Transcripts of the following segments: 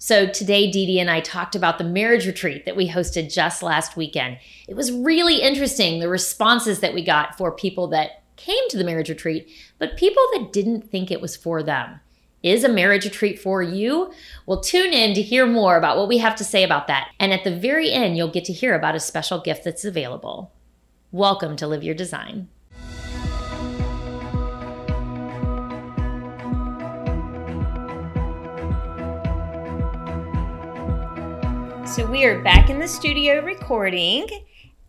So today, Dee Dee and I talked about the marriage retreat that we hosted just last weekend. It was really interesting, the responses that we got for people that came to the marriage retreat, but people that didn't think it was for them. Is a marriage retreat for you? Well, tune in to hear more about what we have to say about that. And at the very end, you'll get to hear about a special gift that's available. Welcome to Live Your Design. So we are back in the studio recording,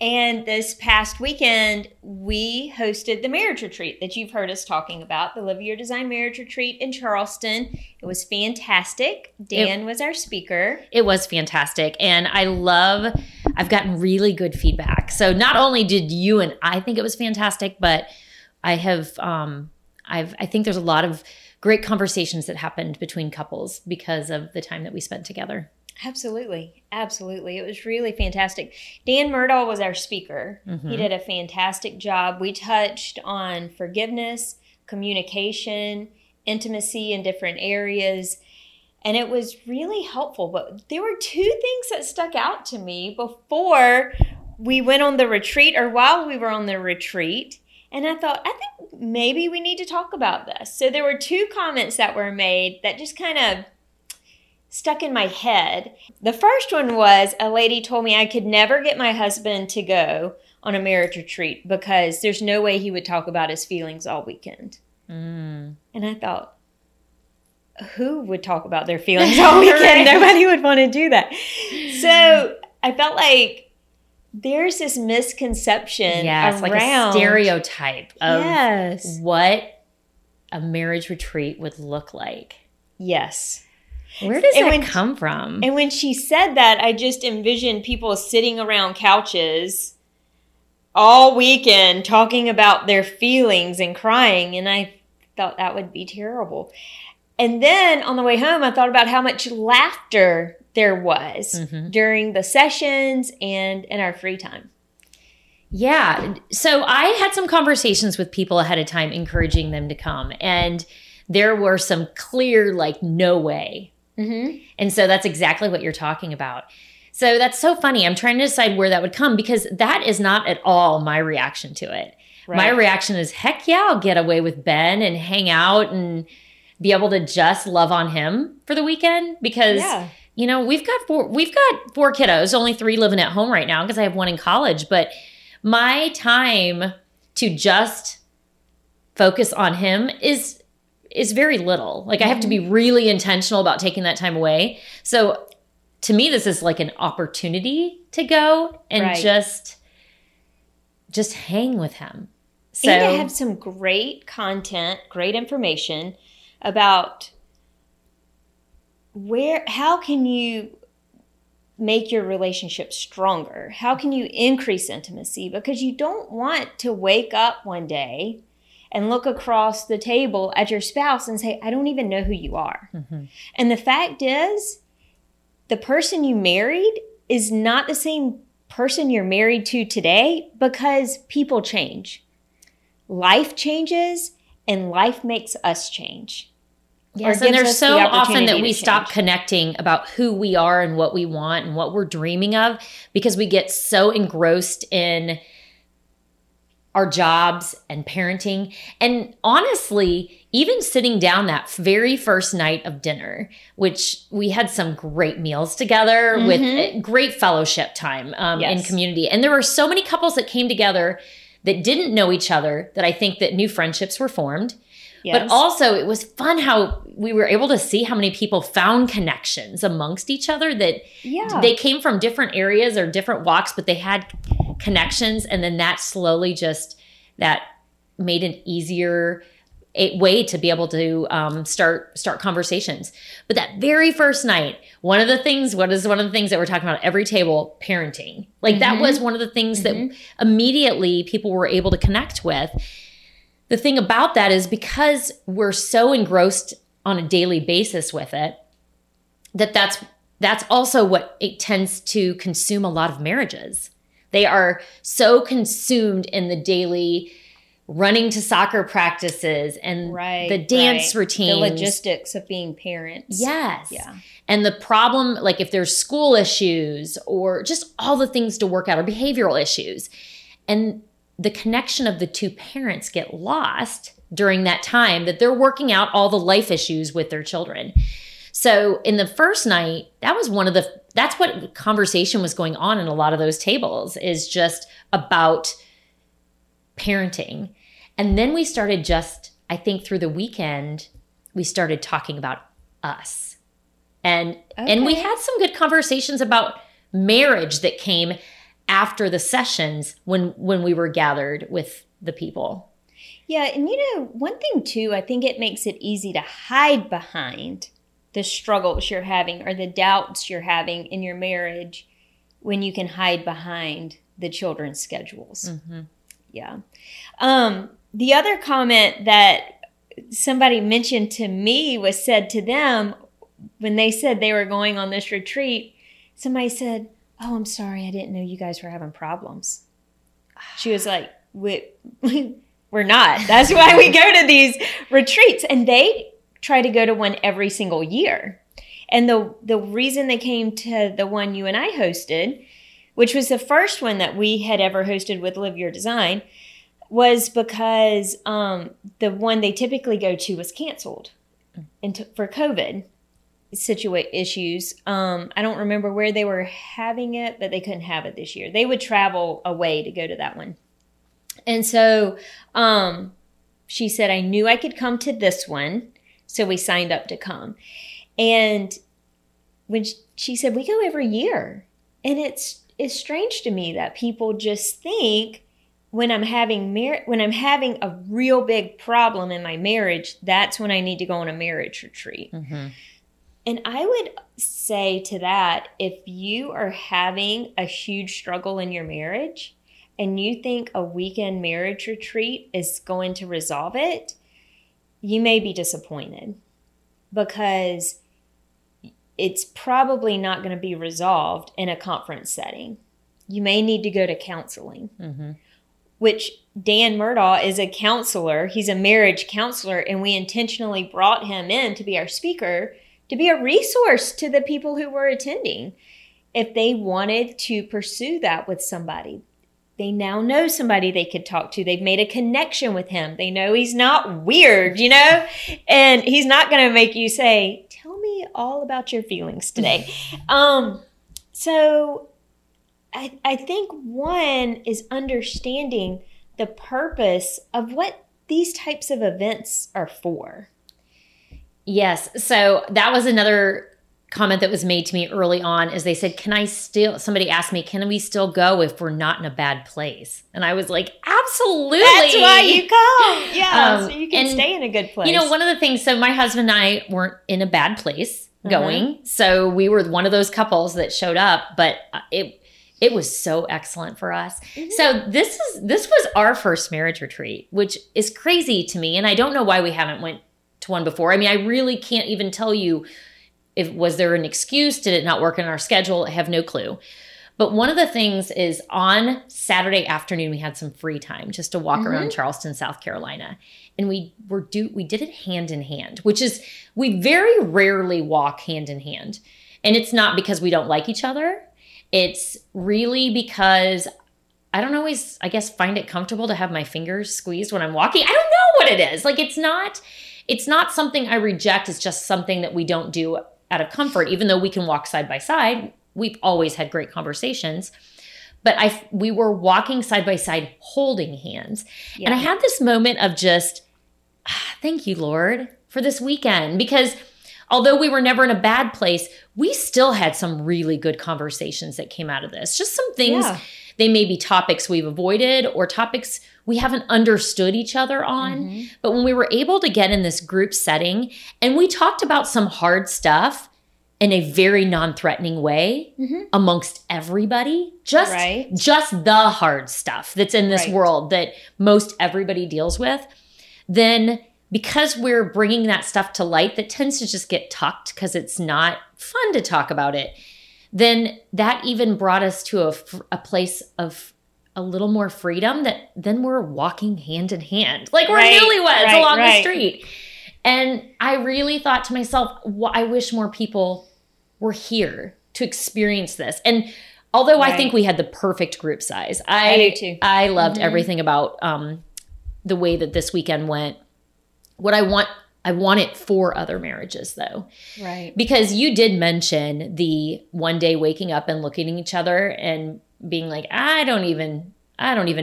and this past weekend we hosted the marriage retreat that you've heard us talking about, the Live Your Design Marriage Retreat in Charleston. It was fantastic. Dan was our speaker. It was fantastic, and I've gotten really good feedback. So not only did you and I think it was fantastic, but I have I think there's a lot of great conversations that happened between couples because of the time that we spent together. Absolutely. Absolutely. It was really fantastic. Dan Murdaugh was our speaker. Mm-hmm. He did a fantastic job. We touched on forgiveness, communication, intimacy in different areas, and it was really helpful. But there were two things that stuck out to me before we went on the retreat, or while we were on the retreat, and I thought, I think maybe we need to talk about this. So there were two comments that were made that just kind of stuck in my head. The first one was, a lady told me I could never get my husband to go on a marriage retreat because there's no way he would talk about his feelings all weekend. Mm. And I thought, who would talk about their feelings all weekend? Nobody would want to do that. So I felt like there's this misconception around. Like a stereotype of what a marriage retreat would look like. Yes. Where does that come from? And when she said that, I just envisioned people sitting around couches all weekend talking about their feelings and crying, and I thought that would be terrible. And then on the way home, I thought about how much laughter there was during the sessions and in our free time. Yeah. So I had some conversations with people ahead of time encouraging them to come, and there were some clear, like, no way. Mm-hmm. And so that's exactly what you're talking about. So that's so funny. I'm trying to decide where that would come, because that is not at all my reaction to it. Right. My reaction is, heck yeah, I'll get away with Ben and hang out and be able to just love on him for the weekend, because you know, we've got four kiddos, only three living at home right now because I have one in college, but my time to just focus on him is very little. Like, I have to be really intentional about taking that time away. So to me, this is like an opportunity to go and just hang with him. So, and to have some great content, great information about how can you make your relationship stronger? How can you increase intimacy? Because you don't want to wake up one day and look across the table at your spouse and say, I don't even know who you are. Mm-hmm. And the fact is, the person you married is not the same person you're married to today, because people change. Life changes, and life makes us change. Yes, and there's so often that we stop connecting about who we are and what we want and what we're dreaming of, because we get so engrossed in our jobs and parenting. And honestly, even sitting down that very first night of dinner, which we had some great meals together with great fellowship time in community. And there were so many couples that came together that didn't know each other, that I think that new friendships were formed. Yes. But also it was fun how we were able to see how many people found connections amongst each other, that they came from different areas or different walks, but they had connections. And then that slowly that made an easier way to be able to start conversations. But that very first night, one of the things that we're talking about at every table, parenting. Like that was one of the things that immediately people were able to connect with. The thing about that is, because we're so engrossed on a daily basis with it, that's also what it tends to consume a lot of marriages. They are so consumed in the daily running to soccer practices and the dance routine, the logistics of being parents. Yes. Yeah. And the problem, like if there's school issues or just all the things to work out or behavioral issues, and the connection of the two parents get lost during that time that they're working out all the life issues with their children. So in the first night, that was one of the, that's what conversation was going on in a lot of those tables, is just about parenting. And then we started just, I think through the weekend, we started talking about us. And we had some good conversations about marriage that came after the sessions when we were gathered with the people. Yeah. And you know, one thing too, I think it makes it easy to hide behind the struggles you're having or the doubts you're having in your marriage when you can hide behind the children's schedules. Mm-hmm. Yeah. The other comment that somebody mentioned to me was said to them when they said they were going on this retreat. Somebody said, "Oh, I'm sorry. I didn't know you guys were having problems." She was like, we're not. That's why we go to these retreats. And they try to go to one every single year. And the reason they came to the one you and I hosted, which was the first one that we had ever hosted with Live Your Design, was because the one they typically go to was canceled for COVID issues. I don't remember where they were having it, but they couldn't have it this year. They would travel away to go to that one. And so she said, "I knew I could come to this one." So we signed up to come. And when she said, "We go every year." And it's strange to me that people just think when I'm having a real big problem in my marriage, that's when I need to go on a marriage retreat. Mm-hmm. And I would say to that, if you are having a huge struggle in your marriage and you think a weekend marriage retreat is going to resolve it, you may be disappointed, because it's probably not going to be resolved in a conference setting. You may need to go to counseling, mm-hmm. which Dan Murdaugh is a counselor. He's a marriage counselor, and we intentionally brought him in to be our speaker, to be a resource to the people who were attending. If they wanted to pursue that with somebody, they now know somebody they could talk to. They've made a connection with him. They know he's not weird, you know, and he's not going to make you say, "Tell me all about your feelings today." So I think one is understanding the purpose of what these types of events are for. Yes. So that was another comment that was made to me early on, is they said, somebody asked me, "Can we still go if we're not in a bad place?" And I was like, absolutely. That's why you come. Yeah. So you can stay in a good place. You know, one of the things, so my husband and I weren't in a bad place going. Mm-hmm. So we were one of those couples that showed up, but it was so excellent for us. Mm-hmm. So this was our first marriage retreat, which is crazy to me. And I don't know why we haven't went to one before. I mean, I really can't even tell you, was there an excuse? Did it not work in our schedule? I have no clue. But one of the things is, on Saturday afternoon, we had some free time just to walk mm-hmm. around Charleston, South Carolina. And we did it hand in hand, which is, we very rarely walk hand in hand. And it's not because we don't like each other. It's really because I don't always, I guess, find it comfortable to have my fingers squeezed when I'm walking. I don't know what it is. Like, it's not something I reject. It's just something that we don't do out of comfort, even though we can walk side by side. We've always had great conversations, but we were walking side by side, holding hands. Yeah. And I had this moment of just, thank you, Lord, for this weekend, because although we were never in a bad place, we still had some really good conversations that came out of this. Just some things, yeah. They may be topics we've avoided or topics we haven't understood each other on. Mm-hmm. But when we were able to get in this group setting and we talked about some hard stuff in a very non-threatening way mm-hmm. amongst everybody, just the hard stuff that's in this world that most everybody deals with, then because we're bringing that stuff to light that tends to just get tucked because it's not fun to talk about it, then that even brought us to a place of a little more freedom, that then we're walking hand in hand. Like we're newlyweds along the street. And I really thought to myself, I wish more people were here to experience this. And although I think we had the perfect group size, I do too. I loved everything about the way that this weekend went. What I want it for other marriages though. Right. Because you did mention the one day waking up and looking at each other and being like, I don't even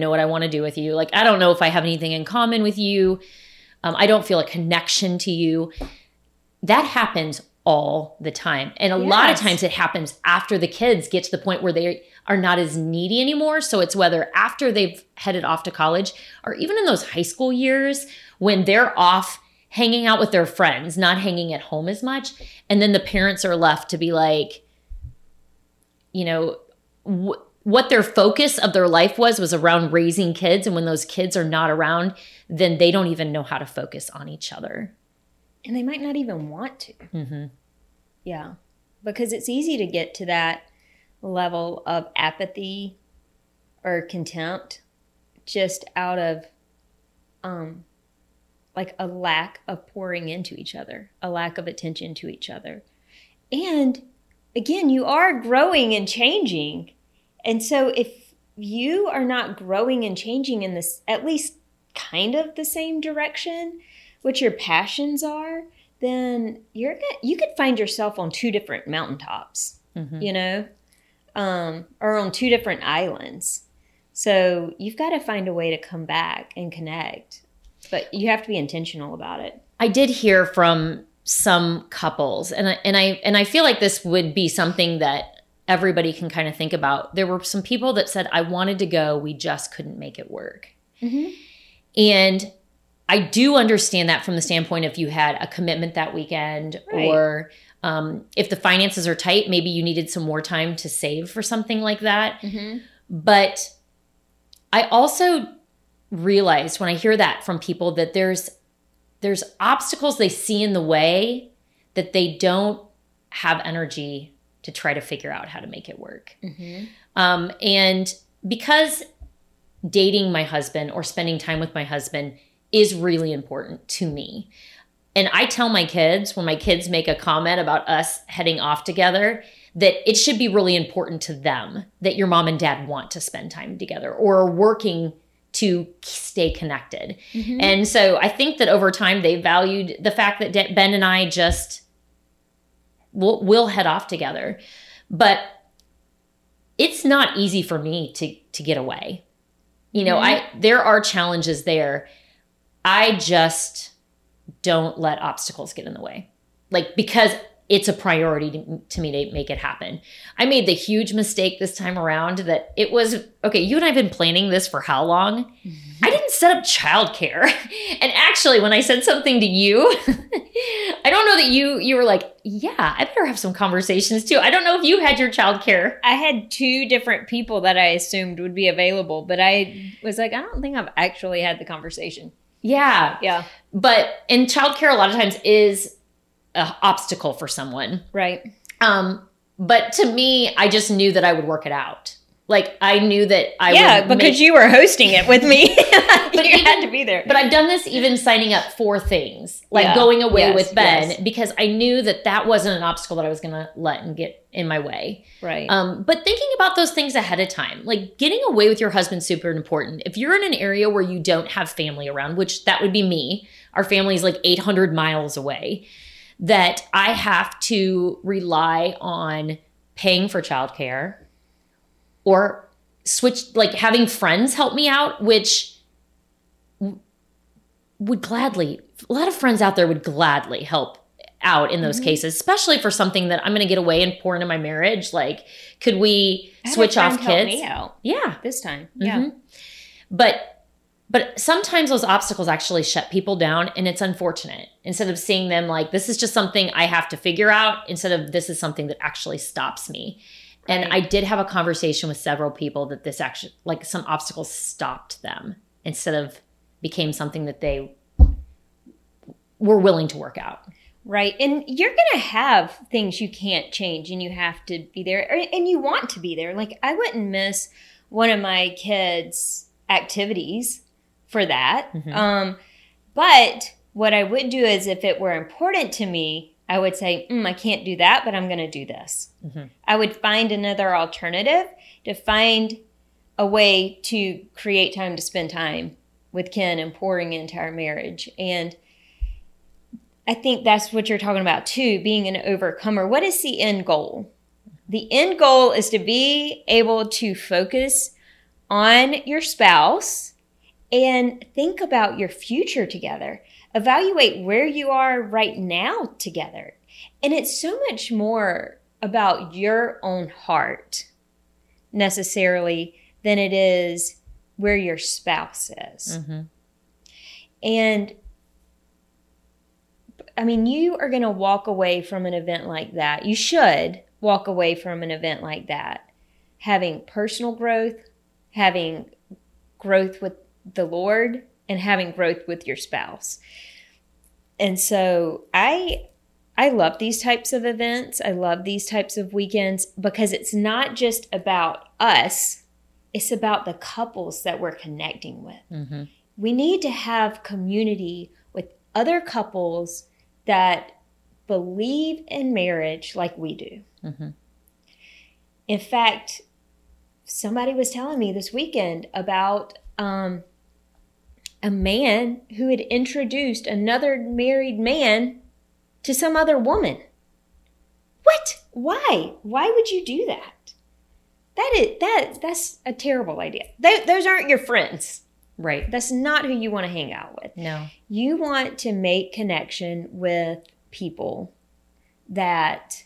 know what I want to do with you. Like, I don't know if I have anything in common with you. I don't feel a connection to you. That happens all the time. And a lot of times it happens after the kids get to the point where they are not as needy anymore. So it's whether after they've headed off to college or even in those high school years when they're off hanging out with their friends, not hanging at home as much. And then the parents are left to be like, you know, what their focus of their life was around raising kids. And when those kids are not around, then they don't even know how to focus on each other. And they might not even want to. Mm-hmm. Yeah. Because it's easy to get to that level of apathy or contempt just out of like a lack of pouring into each other, a lack of attention to each other. And again, you are growing and changing. And so if you are not growing and changing in this, at least kind of the same direction, what your passions are, then you could find yourself on two different mountaintops, you know, or on two different islands. So you've got to find a way to come back and connect, but you have to be intentional about it. I did hear from some couples, and I feel like this would be something that everybody can kind of think about. There were some people that said, I wanted to go, we just couldn't make it work. Mm-hmm. And I do understand that from the standpoint if you had a commitment that weekend or if the finances are tight, maybe you needed some more time to save for something like that. Mm-hmm. But I also realized when I hear that from people that there's obstacles they see in the way that they don't have energy to try to figure out how to make it work. Mm-hmm. And because dating my husband or spending time with my husband is really important to me. And I tell my kids, when my kids make a comment about us heading off together, that it should be really important to them that your mom and dad want to spend time together or are working to stay connected. Mm-hmm. And so I think that over time they valued the fact that Ben and I just will head off together. But it's not easy for me to get away. You know, mm-hmm. There are challenges there. I just don't let obstacles get in the way, like, because it's a priority to me to make it happen. I made the huge mistake this time around that it was, okay, you and I have been planning this for how long? Mm-hmm. I didn't set up childcare. And actually, when I said something to you, I don't know that you were like, yeah, I better have some conversations too. I don't know if you had your childcare. I had two different people that I assumed would be available, but I was like, I don't think I've actually had the conversation. Yeah. Yeah. But in childcare, a lot of times is an obstacle for someone. Right. But to me, I just knew that I would work it out. Like, I knew that I would. Yeah, because you were hosting it with me. But you had to be there. But I've done this even signing up for things, like going away with Ben, because I knew that that wasn't an obstacle that I was going to let and get in my way. Right. But thinking about those things ahead of time, like getting away with your husband, super important. If you're in an area where you don't have family around, which that would be me, our family is like 800 miles away, that I have to rely on paying for childcare or switch, like having friends help me out, which would gladly, a lot of friends out there would gladly help out in those cases, especially for something that I'm going to get away and pour into my marriage. Like, could we switch off kids? Help me out this time. Yeah. Mm-hmm. But sometimes those obstacles actually shut people down, and it's unfortunate. Instead of seeing them like, this is just something I have to figure out, instead of this is something that actually stops me. Right. And I did have a conversation with several people that this actually, like, some obstacles stopped them instead of became something that they were willing to work out. Right. And you're going to have things you can't change, and you have to be there, and you want to be there. Like, I wouldn't miss one of my kids' activities for that. Mm-hmm. But what I would do is if it were important to me, I would say, I can't do that, but I'm going to do this. Mm-hmm. I would find another alternative to find a way to create time to spend time with Ken and pouring into our marriage. And I think that's what you're talking about too, being an overcomer. What is the end goal? The end goal is to be able to focus on your spouse and think about your future together. Evaluate where you are right now together. And it's so much more about your own heart necessarily than it is where your spouse is. Mm-hmm. And I mean, you are going to walk away from an event like that. You should walk away from an event like that, having personal growth, having growth with the Lord, and having growth with your spouse. And so I love these types of events. I love these types of weekends because it's not just about us. It's about the couples that we're connecting with. Mm-hmm. We need to have community with other couples that believe in marriage like we do. Mm-hmm. In fact, somebody was telling me this weekend about a man who had introduced another married man to some other woman. What? Why? Why would you do that? That's a terrible idea. Those aren't your friends. Right. That's not who you want to hang out with. No. You want to make connection with people that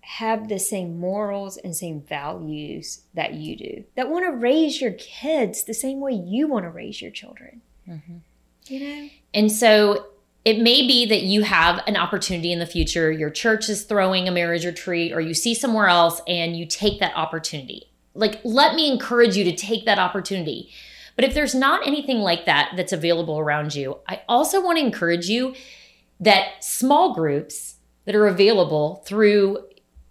have the same morals and same values that you do, that want to raise your kids the same way you want to raise your children. Mm-hmm. You know? And so it may be that you have an opportunity in the future. Your church is throwing a marriage retreat, or you see somewhere else and you take that opportunity. Like, let me encourage you to take that opportunity. But if there's not anything like that that's available around you, I also want to encourage you that small groups that are available through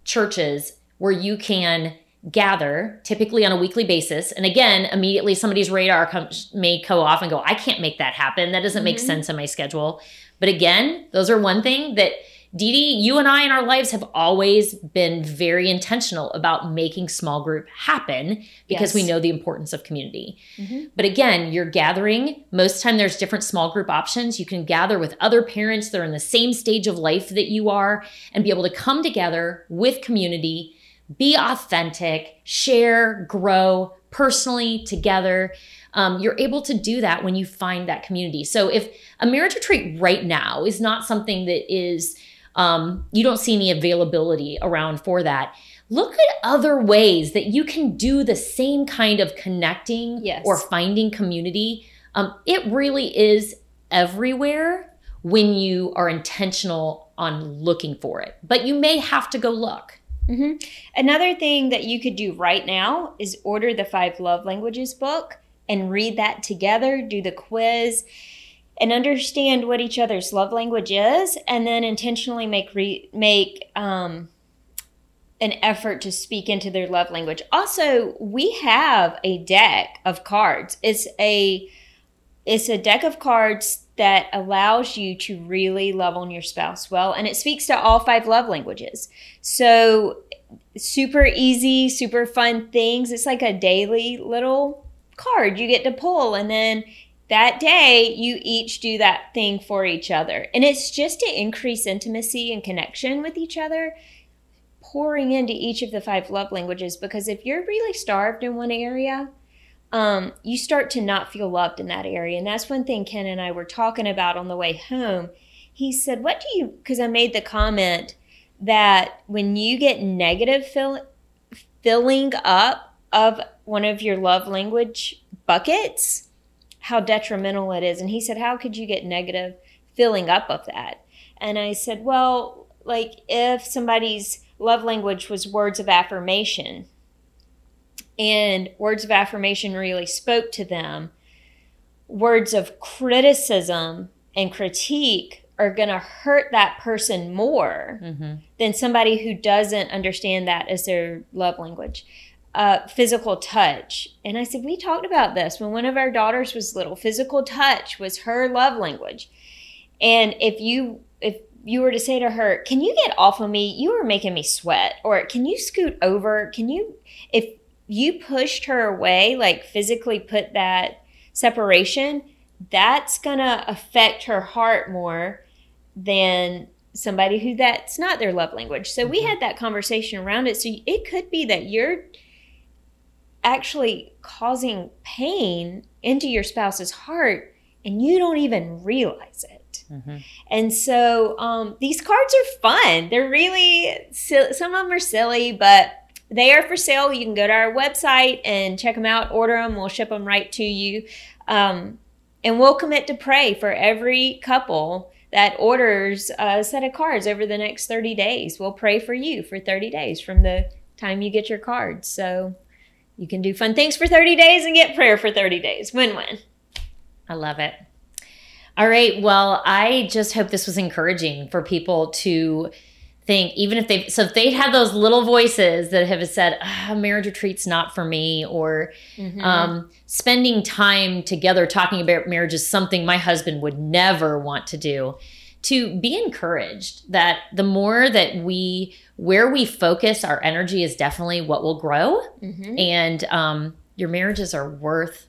churches where you can gather, typically on a weekly basis. And again, immediately somebody's radar may go off and go, I can't make that happen. That doesn't make sense in my schedule. But again, those are one thing that Dee Dee, you and I in our lives have always been very intentional about making small group happen because we know the importance of community. Mm-hmm. But again, you're gathering. Most time there's different small group options. You can gather with other parents that are in the same stage of life that you are and be able to come together with community, be authentic, share, grow personally together. You're able to do that when you find that community. So if a marriage retreat right now is not something that is you don't see any availability around for that, look at other ways that you can do the same kind of connecting or finding community. It really is everywhere when you are intentional on looking for it, but you may have to go look. Mm-hmm. Another thing that you could do right now is order the 5 Love Languages book and read that together, do the quiz, and understand what each other's love language is, and then intentionally make an effort to speak into their love language. Also, we have a deck of cards. It's a deck of cards that allows you to really love on your spouse well, and it speaks to all 5 love languages. So super easy, super fun things. It's like a daily little card you get to pull, and then that day, you each do that thing for each other. And it's just to increase intimacy and connection with each other, pouring into each of the 5 love languages. Because if you're really starved in one area, you start to not feel loved in that area. And that's one thing Ken and I were talking about on the way home. He said, because I made the comment that when you get negative filling up of one of your love language buckets, how detrimental it is. And he said, how could you get negative filling up of that? And I said, well, like if somebody's love language was words of affirmation and words of affirmation really spoke to them, words of criticism and critique are going to hurt that person more than somebody who doesn't understand that as their love language. physical touch. And I said, we talked about this when one of our daughters was little. Physical touch was her love language. And if you were to say to her, can you get off of me? You are making me sweat. Or can you scoot over? If you pushed her away, like physically put that separation, that's going to affect her heart more than somebody who that's not their love language. So we had that conversation around it. So it could be that you're actually causing pain into your spouse's heart and you don't even realize it. Mm-hmm. And so these cards are fun. They're really silly. Some of them are silly, but they are for sale. You can go to our website and check them out, order them. We'll ship them right to you. And we'll commit to pray for every couple that orders a set of cards over the next 30 days. We'll pray for you for 30 days from the time you get your cards. So you can do fun things for 30 days and get prayer for 30 days. Win-win. I love it. All right. Well, I just hope this was encouraging for people to think, even if they, so if they had those little voices that have said, marriage retreat's not for me, or spending time together talking about marriage is something my husband would never want to do, to be encouraged that the more that where we focus our energy is definitely what will grow. Mm-hmm. And your marriages are worth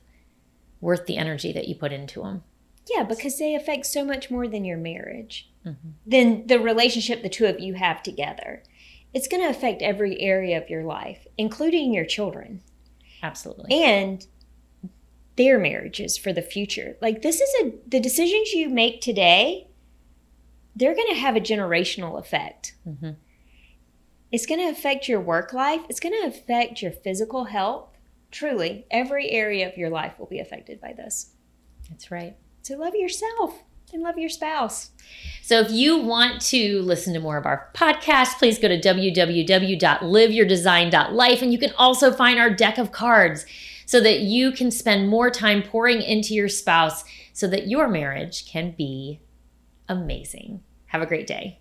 the energy that you put into them. Yeah, because they affect so much more than your marriage, than the relationship the two of you have together. It's going to affect every area of your life, including your children. Absolutely. And their marriages for the future. Like, this is the decisions you make today, they're going to have a generational effect. Mm-hmm. It's going to affect your work life. It's going to affect your physical health. Truly, every area of your life will be affected by this. That's right. So love yourself and love your spouse. So if you want to listen to more of our podcast, please go to www.liveyourdesign.life. And you can also find our deck of cards so that you can spend more time pouring into your spouse so that your marriage can be amazing. Have a great day.